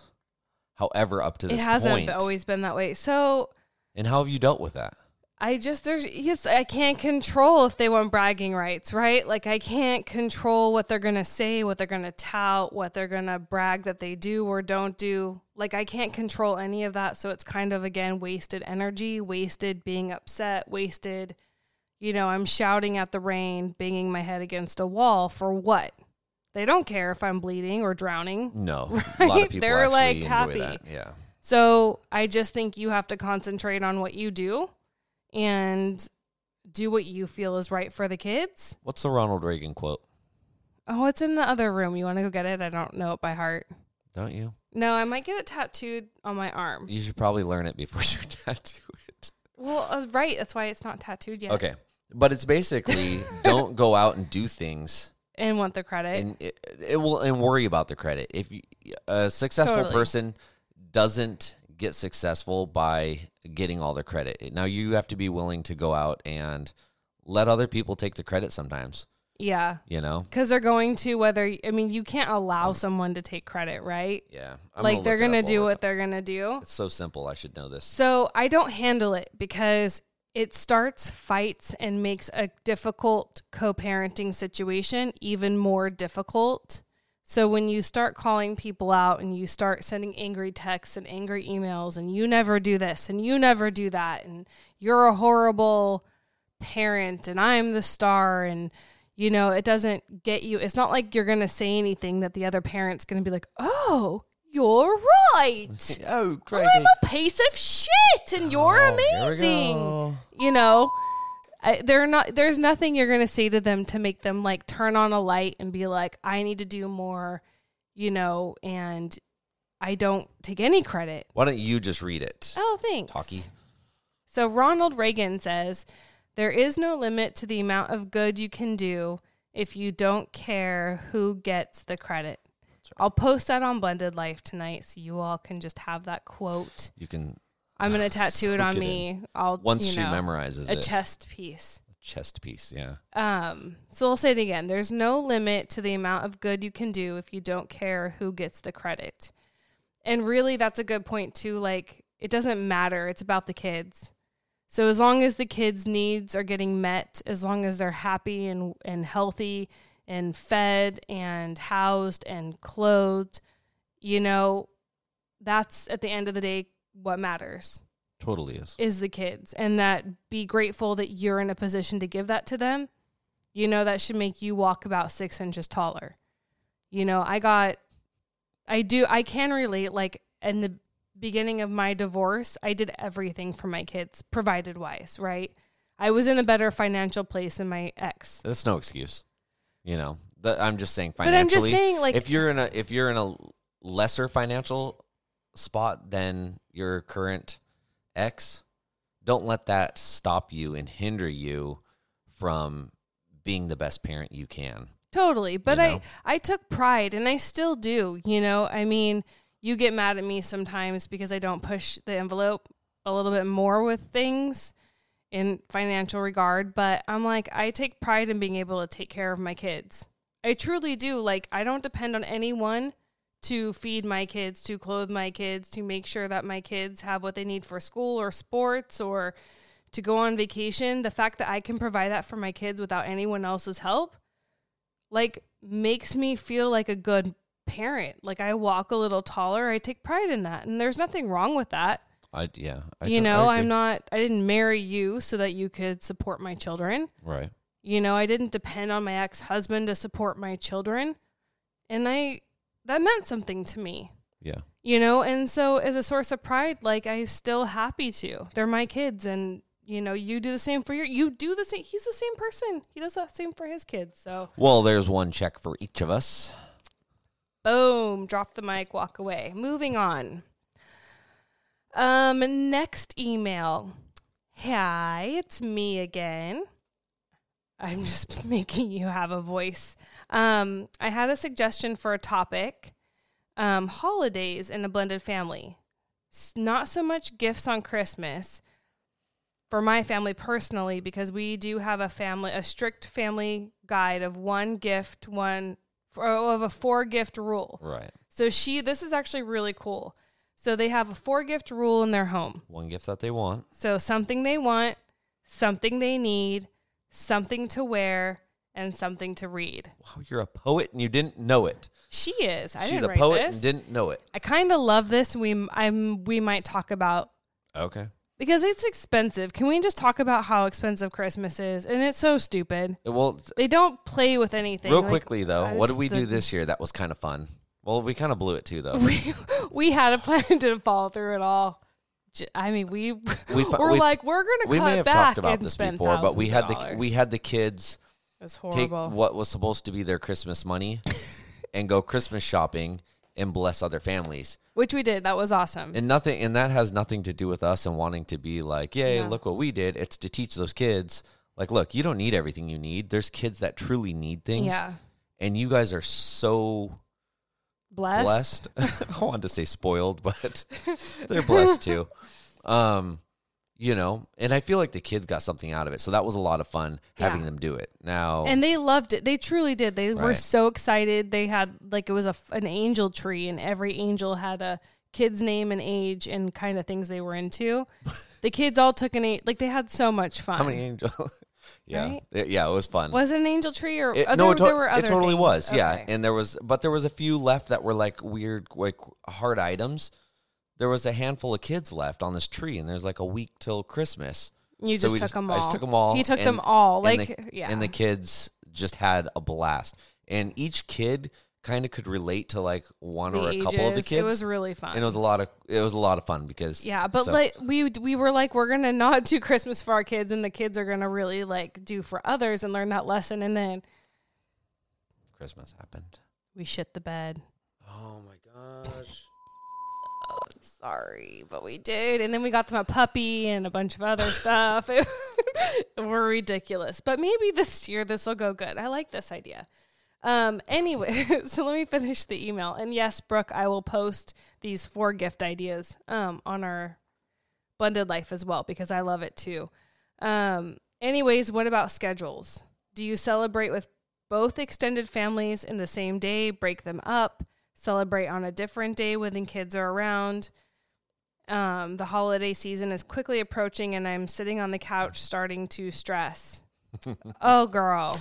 However, up to this point, it hasn't point, always been that way. So, and how have you dealt with that? I just there's yes, I can't control if they want bragging rights, right? Like I can't control what they're gonna say, what they're gonna tout, what they're gonna brag that they do or don't do. Like I can't control any of that. So it's kind of again wasted energy, wasted being upset, wasted. You know, I'm shouting at the rain, banging my head against a wall for what? They don't care if I'm bleeding or drowning. No. Right? A lot of people They're like happy. That. Yeah. So I just think you have to concentrate on what you do and do what you feel is right for the kids. What's the Ronald Reagan quote? Oh, it's in the other room. You want to go get it? I don't know it by heart. Don't you? No, I might get it tattooed on my arm. You should probably learn it before you tattoo it. Well, uh, right. That's why it's not tattooed yet. Okay. But it's basically don't go out and do things. And want the credit. And it, it will and worry about the credit. If you, a successful totally. person doesn't get successful by getting all the credit. Now you have to be willing to go out and let other people take the credit sometimes. Yeah. You know? Because they're going to whether, I mean, you can't allow someone to take credit, right? Yeah. I'm like gonna they're going to do what they're going to do. It's so simple. I should know this. So I don't handle it because it starts fights and makes a difficult co-parenting situation even more difficult. So when you start calling people out and you start sending angry texts and angry emails and you never do this and you never do that and you're a horrible parent and I'm the star and, you know, it doesn't get you. It's not like you're going to say anything that the other parent's going to be like, oh, you're right. Oh, crazy. I'm a piece of shit, and you're oh, amazing. You know, I, they're not. There's nothing you're gonna say to them to make them like turn on a light and be like, "I need to do more," you know. And I don't take any credit. Why don't you just read it? Oh, thanks, talkie. So Ronald Reagan says There is no limit to the amount of good you can do if you don't care who gets the credit. Right. I'll post that on Blended Life tonight so you all can just have that quote. You can. I'm going to tattoo it on me. In. I'll Once you she know, memorizes a it. A chest piece. A chest piece, yeah. Um. So I'll say it again. There's no limit to the amount of good you can do if you don't care who gets the credit. And really, that's a good point, too. Like, it doesn't matter. It's about the kids. So as long as the kids' needs are getting met, as long as they're happy and, and healthy and fed and housed and clothed, you know, that's at the end of the day what matters. Totally is. Is the kids. And that be grateful that you're in a position to give that to them. You know, that should make you walk about six inches taller. You know, I got... I do, I can relate, like, in the beginning of my divorce, I did everything for my kids, provided-wise, right? I was in a better financial place than my ex. That's no excuse, you know. The, I'm just saying financially. But I'm just saying, like... If you're in a, if you're in a lesser financial spot than your current ex, don't let that stop you and hinder you from being the best parent you can. Totally. But you know? I, I took pride and I still do, you know, I mean, you get mad at me sometimes because I don't push the envelope a little bit more with things in financial regard. But I'm like, I take pride in being able to take care of my kids. I truly do. Like, I don't depend on anyone to feed my kids, to clothe my kids, to make sure that my kids have what they need for school or sports or to go on vacation. The fact that I can provide that for my kids without anyone else's help, like, makes me feel like a good parent. Like, I walk a little taller. I take pride in that. And there's nothing wrong with that. I, yeah. I you know, I'm not, I didn't marry you so that you could support my children. Right. You know, I didn't depend on my ex-husband to support my children. And I, that meant something to me. Yeah. You know, and so as a source of pride, like, I'm still happy to. They're my kids. And you know, you do the same for your, you do the same. He's the same person. He does the same for his kids. So, well, there's one check for each of us. Boom. Drop the mic, walk away. Moving on. Um, next email. Hi, it's me again. I'm just making you have a voice. Um, I had a suggestion for a topic, um, holidays in a blended family. It's not so much gifts on Christmas, for my family personally, because we do have a family, a strict family guide of one gift, one of a four gift rule. Right. So she, this is actually really cool. So they have a four gift rule in their home. One gift that they want. So something they want, something they need, something to wear, and something to read. Wow, you're a poet and you didn't know it. She is. I She's didn't write this. She's a poet and didn't know it. I kind of love this. We, I'm, we might talk about. Okay. Because it's expensive. Can we just talk about how expensive Christmas is? And it's so stupid. Well, they don't play with anything. Real like, quickly, though, what did we the, do this year? That was kind of fun. Well, we kind of blew it, too, though. We, we had a plan to follow through it all. I mean, we, we were we, like, we're going to we cut back. We may have talked about this before, but we had, the, we had the kids it was horrible. Take what was supposed to be their Christmas money and go Christmas shopping and bless other families. Which we did. That was awesome. And nothing, and that has nothing to do with us and wanting to be like, yay, yeah. Look what we did. It's to teach those kids, like, look, you don't need everything you need. There's kids that truly need things. Yeah. And you guys are so blessed. blessed. I wanted to say spoiled, but they're blessed too. Um, you know, and I feel like the kids got something out of it. So that was a lot of fun having yeah. them do it now. And they loved it. They truly did. They right. were so excited. They had like, it was a, an angel tree and every angel had a kid's name and age and kind of things they were into. The kids all took an eight. Like they had so much fun. How many angels? yeah. Right? It, yeah. It was fun. Was it an angel tree or it, other, no, it to- there were other It totally things. was. Okay. Yeah. And there was, but there was a few left that were like weird, like hard items. There was a handful of kids left on this tree, and there's like a week till Christmas. You so just took just, them all. I just took them all. He took and, them all. Like, and the, yeah. And the kids just had a blast. And each kid kind of could relate to like one the or a ages. couple of the kids. It was really fun. And it was a lot of it was a lot of fun because yeah, but so. like we we were like we're gonna not do Christmas for our kids, and the kids are gonna really like do for others and learn that lesson. And then Christmas happened. We shit the bed. Oh my gosh. I'm sorry, but we did. And then we got them a puppy and a bunch of other stuff. It, we're ridiculous. But maybe this year this will go good. I like this idea. Um, anyway, so let me finish the email. And yes, Brooke, I will post these four gift ideas um, on our Blended Life as well because I love it too. Um, anyways, what about schedules? Do you celebrate with both extended families in the same day, break them up, celebrate on a different day when the kids are around? Um, the holiday season is quickly approaching and I'm sitting on the couch starting to stress. Oh, girl.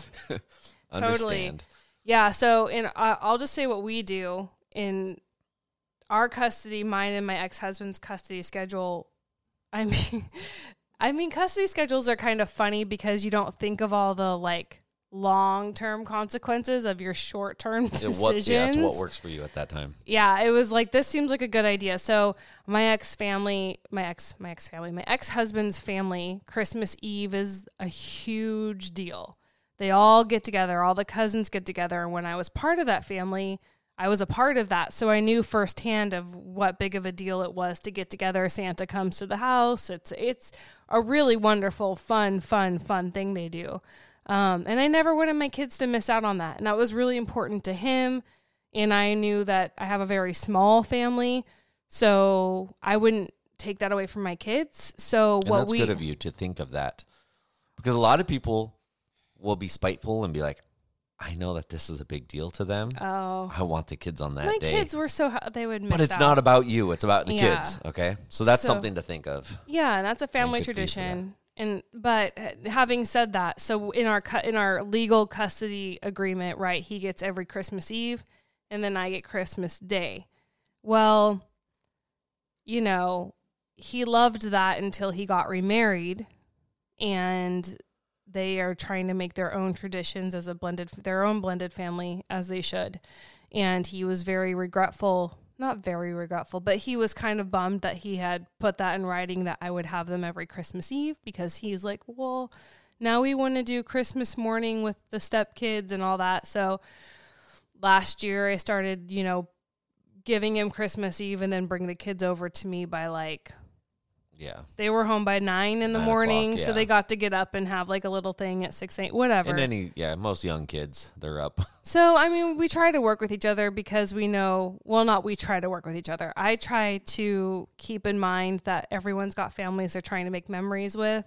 Totally. Yeah. So in, uh, I'll just say what we do in our custody, mine and my ex-husband's custody schedule. I mean, I mean, custody schedules are kind of funny because you don't think of all the like long-term consequences of your short-term decisions. Yeah, what, yeah, that's what works for you at that time. Yeah, it was like, this seems like a good idea. So my ex-family, my ex, my ex-family, my ex-husband's family, Christmas Eve is a huge deal. They all get together, all the cousins get together. And when I was part of that family, I was a part of that. So I knew firsthand of what big of a deal it was to get together. Santa comes to the house. It's it's a really wonderful, fun, fun, fun thing they do. Um, and I never wanted my kids to miss out on that. And that was really important to him. And I knew that I have a very small family, so I wouldn't take that away from my kids. So and what that's we, good of you to think of that, because a lot of people will be spiteful and be like, I know that this is a big deal to them. Oh, I want the kids on that my day. My kids were so, they would miss But it's out. Not about you. It's about the yeah. kids. Okay. So that's so, something to think of. Yeah. And that's a family tradition. And, but having said that, so in our, in our legal custody agreement, right, he gets every Christmas Eve and then I get Christmas Day. Well, you know, he loved that until he got remarried, and they are trying to make their own traditions as a blended, their own blended family, as they should. And he was very regretful, not very regretful, but he was kind of bummed that he had put that in writing that I would have them every Christmas Eve, because he's like, well, now we want to do Christmas morning with the stepkids and all that. So last year I started, you know, giving him Christmas Eve and then bring the kids over to me by like, yeah, they were home by nine in the nine morning, o'clock, yeah. So they got to get up and have like a little thing at six, eight, whatever. And any, yeah, most young kids, they're up. So, I mean, we try to work with each other because we know, well, not we try to work with each other. I try to keep in mind that everyone's got families they're trying to make memories with,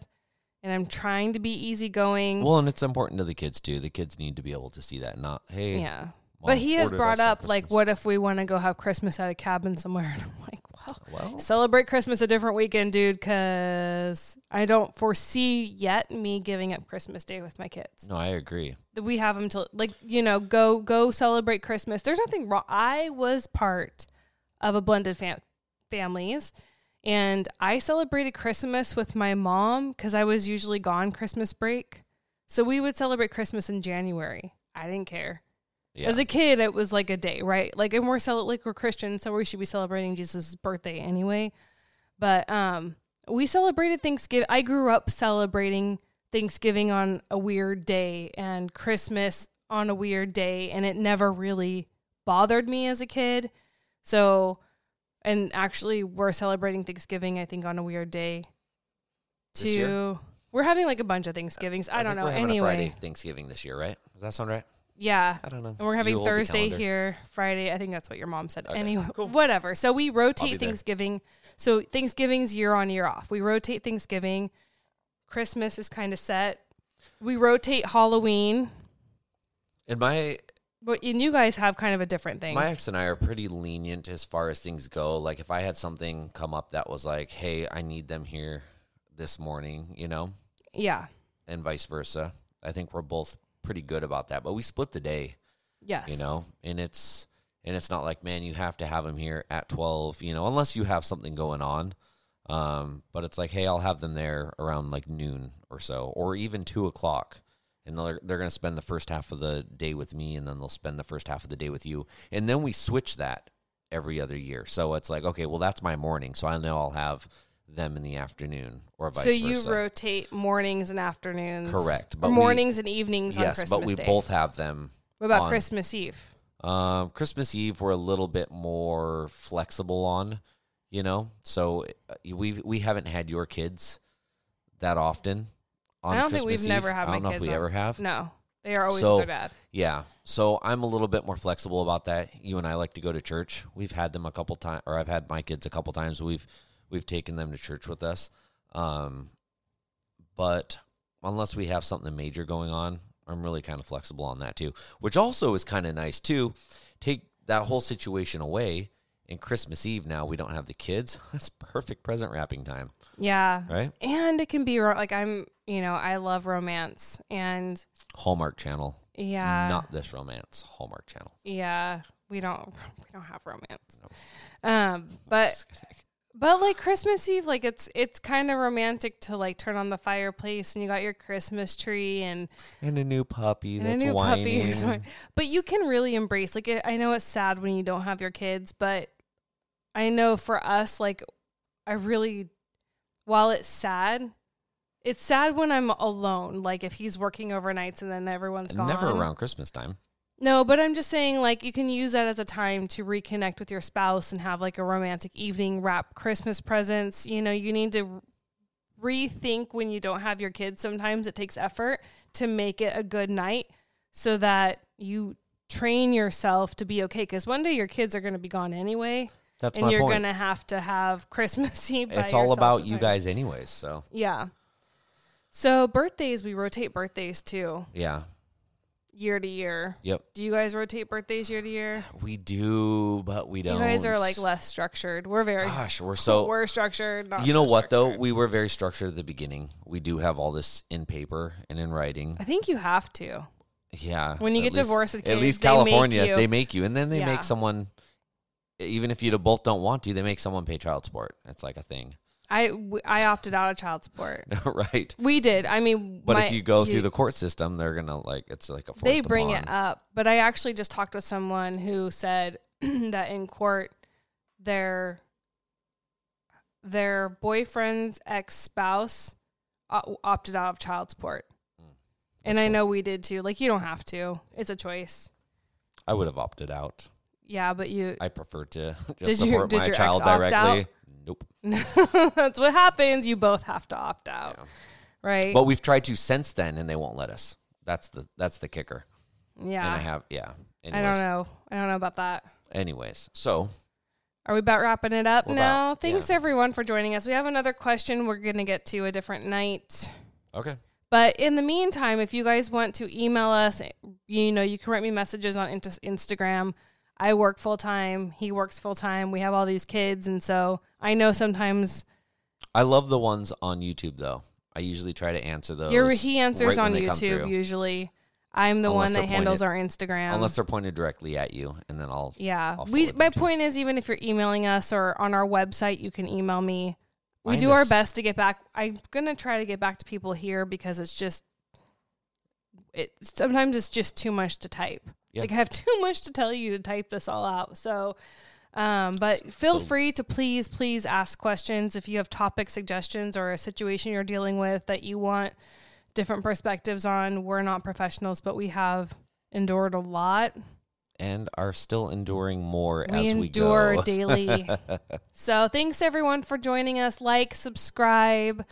and I'm trying to be easygoing. Well, and it's important to the kids too. The kids need to be able to see that, not, hey. Yeah. Mom but he has brought up, like, what if we want to go have Christmas at a cabin somewhere? And I'm like, well, well, celebrate Christmas a different weekend, dude, because I don't foresee yet me giving up Christmas Day with my kids. No, I agree. We have them till, like, you know, go go celebrate Christmas. There's nothing wrong. I was part of a blended fam- families, and I celebrated Christmas with my mom because I was usually gone Christmas break. So we would celebrate Christmas in January. I didn't care. Yeah. As a kid, it was like a day, right? Like, and we're cel- like we're Christian, so we should be celebrating Jesus' birthday anyway. But um, we celebrated Thanksgiving. I grew up celebrating Thanksgiving on a weird day and Christmas on a weird day, and it never really bothered me as a kid. So, and actually, we're celebrating Thanksgiving, I think, on a weird day too. We're having like a bunch of Thanksgivings. I, I don't know. We're having anyway, a Friday Thanksgiving this year, right? Does that sound right? Yeah. I don't know. And we're having Thursday here, Friday. I think that's what your mom said. Okay, anyway, cool. Whatever. So we rotate Thanksgiving. There. So Thanksgiving's year on, year off. We rotate Thanksgiving. Christmas is kind of set. We rotate Halloween. And my... But, and you guys have kind of a different thing. My ex and I are pretty lenient as far as things go. Like, if I had something come up that was like, hey, I need them here this morning, you know? Yeah. And vice versa. I think we're both... pretty good about that, but we split the day. Yes, you know, and it's and it's not like, man, you have to have them here at twelve, you know, unless you have something going on. Um, but it's like, hey, I'll have them there around like noon or so, or even two o'clock, and they're they're gonna spend the first half of the day with me, and then they'll spend the first half of the day with you, and then we switch that every other year. So it's like, okay, well, that's my morning, so I know I'll have them in the afternoon, or vice versa. So you versa. rotate mornings and afternoons. Correct. But mornings we, and evenings yes, on Christmas Yes, but we Day. Both have them. What about on, Christmas Eve? Um, Christmas Eve, we're a little bit more flexible on. you know? So we we haven't had your kids that often on Christmas Eve. I don't think we've never had my kids. I don't know if we ever have. No. They are always so, with their dad. Yeah. So I'm a little bit more flexible about that. You and I like to go to church. We've had them a couple times, or I've had my kids a couple times. We've we've taken them to church with us. Um, but unless we have something major going on, I'm really kind of flexible on that too, which also is kind of nice too. Take that whole situation away, and Christmas Eve now we don't have the kids. That's perfect present wrapping time. Yeah. Right? And it can be like I'm, you know, I love romance and Hallmark Channel. Yeah. Not this romance, Hallmark Channel. Yeah. We don't we don't have romance. No. Um but but like Christmas Eve, like it's it's kind of romantic to like turn on the fireplace and you got your Christmas tree and and a new puppy that's new whining. Puppy. But you can really embrace like it, I know it's sad when you don't have your kids, but I know for us like I really while it's sad, it's sad when I'm alone. Like if he's working overnights and then everyone's gone. Never around Christmas time. No, but I'm just saying like you can use that as a time to reconnect with your spouse and have like a romantic evening, wrap Christmas presents. You know, you need to rethink when you don't have your kids. Sometimes it takes effort to make it a good night so that you train yourself to be okay. Because one day your kids are going to be gone anyway. That's my point. And you're going to have to have Christmas Eve by yourself. It's all about you guys anyways, so. Yeah. So birthdays, we rotate birthdays too. Yeah. Year to year. Yep. Do you guys rotate birthdays year to year? We do, but we don't. You guys are like less structured. We're very. Gosh, we're so. We're structured. Not you know so what structured. Though? We were very structured at the beginning. We do have all this in paper and in writing. I think you have to. Yeah. When you get least, divorced with kids, at least California, they make you. They make you. And then they yeah. make someone, even if you both don't want to, they make someone pay child support. That's like a thing. I, I opted out of child support. Right. We did. I mean. But my, if you go you, through the court system, they're going to like, it's like a forced They bring upon. It up. But I actually just talked with someone who said that in court, their their boyfriend's ex-spouse opted out of child support. Mm, and cool. I know we did too. Like, you don't have to. It's a choice. I would have opted out. Yeah, but you. I prefer to just support you, my child directly. Out? Nope. That's what happens. You both have to opt out, yeah. Right? But we've tried to since then, and they won't let us. That's the that's the kicker. Yeah. And I have. Yeah. Anyways. I don't know. I don't know about that. Anyways, so are we about wrapping it up now? About, Thanks yeah. everyone for joining us. We have another question. We're gonna get to a different night. Okay. But in the meantime, if you guys want to email us, you know, you can write me messages on Instagram. I work full-time. He works full-time. We have all these kids, and so I know sometimes... I love the ones on YouTube, though. I usually try to answer those. You're, he answers right on YouTube, usually. I'm the Unless one that handles pointed, our Instagram. Unless they're pointed directly at you, and then I'll... Yeah. I'll we, my point is, even if you're emailing us or on our website, you can email me. We Find do us. Our best to get back. I'm going to try to get back to people here because it's just... It, sometimes it's just too much to type. Yep. Like I have too much to tell you to type this all out. So, um, but feel so, free to please, please ask questions. If you have topic suggestions or a situation you're dealing with that you want different perspectives on, we're not professionals, but we have endured a lot and are still enduring more we as we go. We endure daily. So thanks everyone for joining us. Like, subscribe.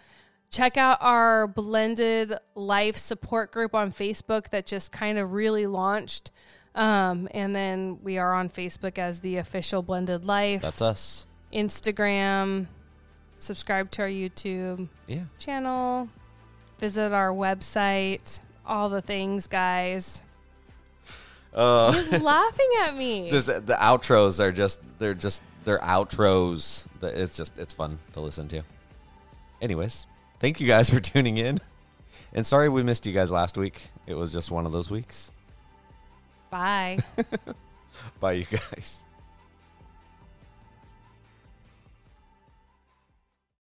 Check out our Blended Life support group on Facebook that just kind of really launched. Um, and then we are on Facebook as the official Blended Life. That's us. Instagram. Subscribe to our YouTube yeah. channel. Visit our website. All the things, guys. Uh, He's laughing at me. There's, the outros are just, they're just, they're outros. It's just, it's fun to listen to. Anyways. Thank you guys for tuning in. And sorry we missed you guys last week. It was just one of those weeks. Bye. Bye, you guys.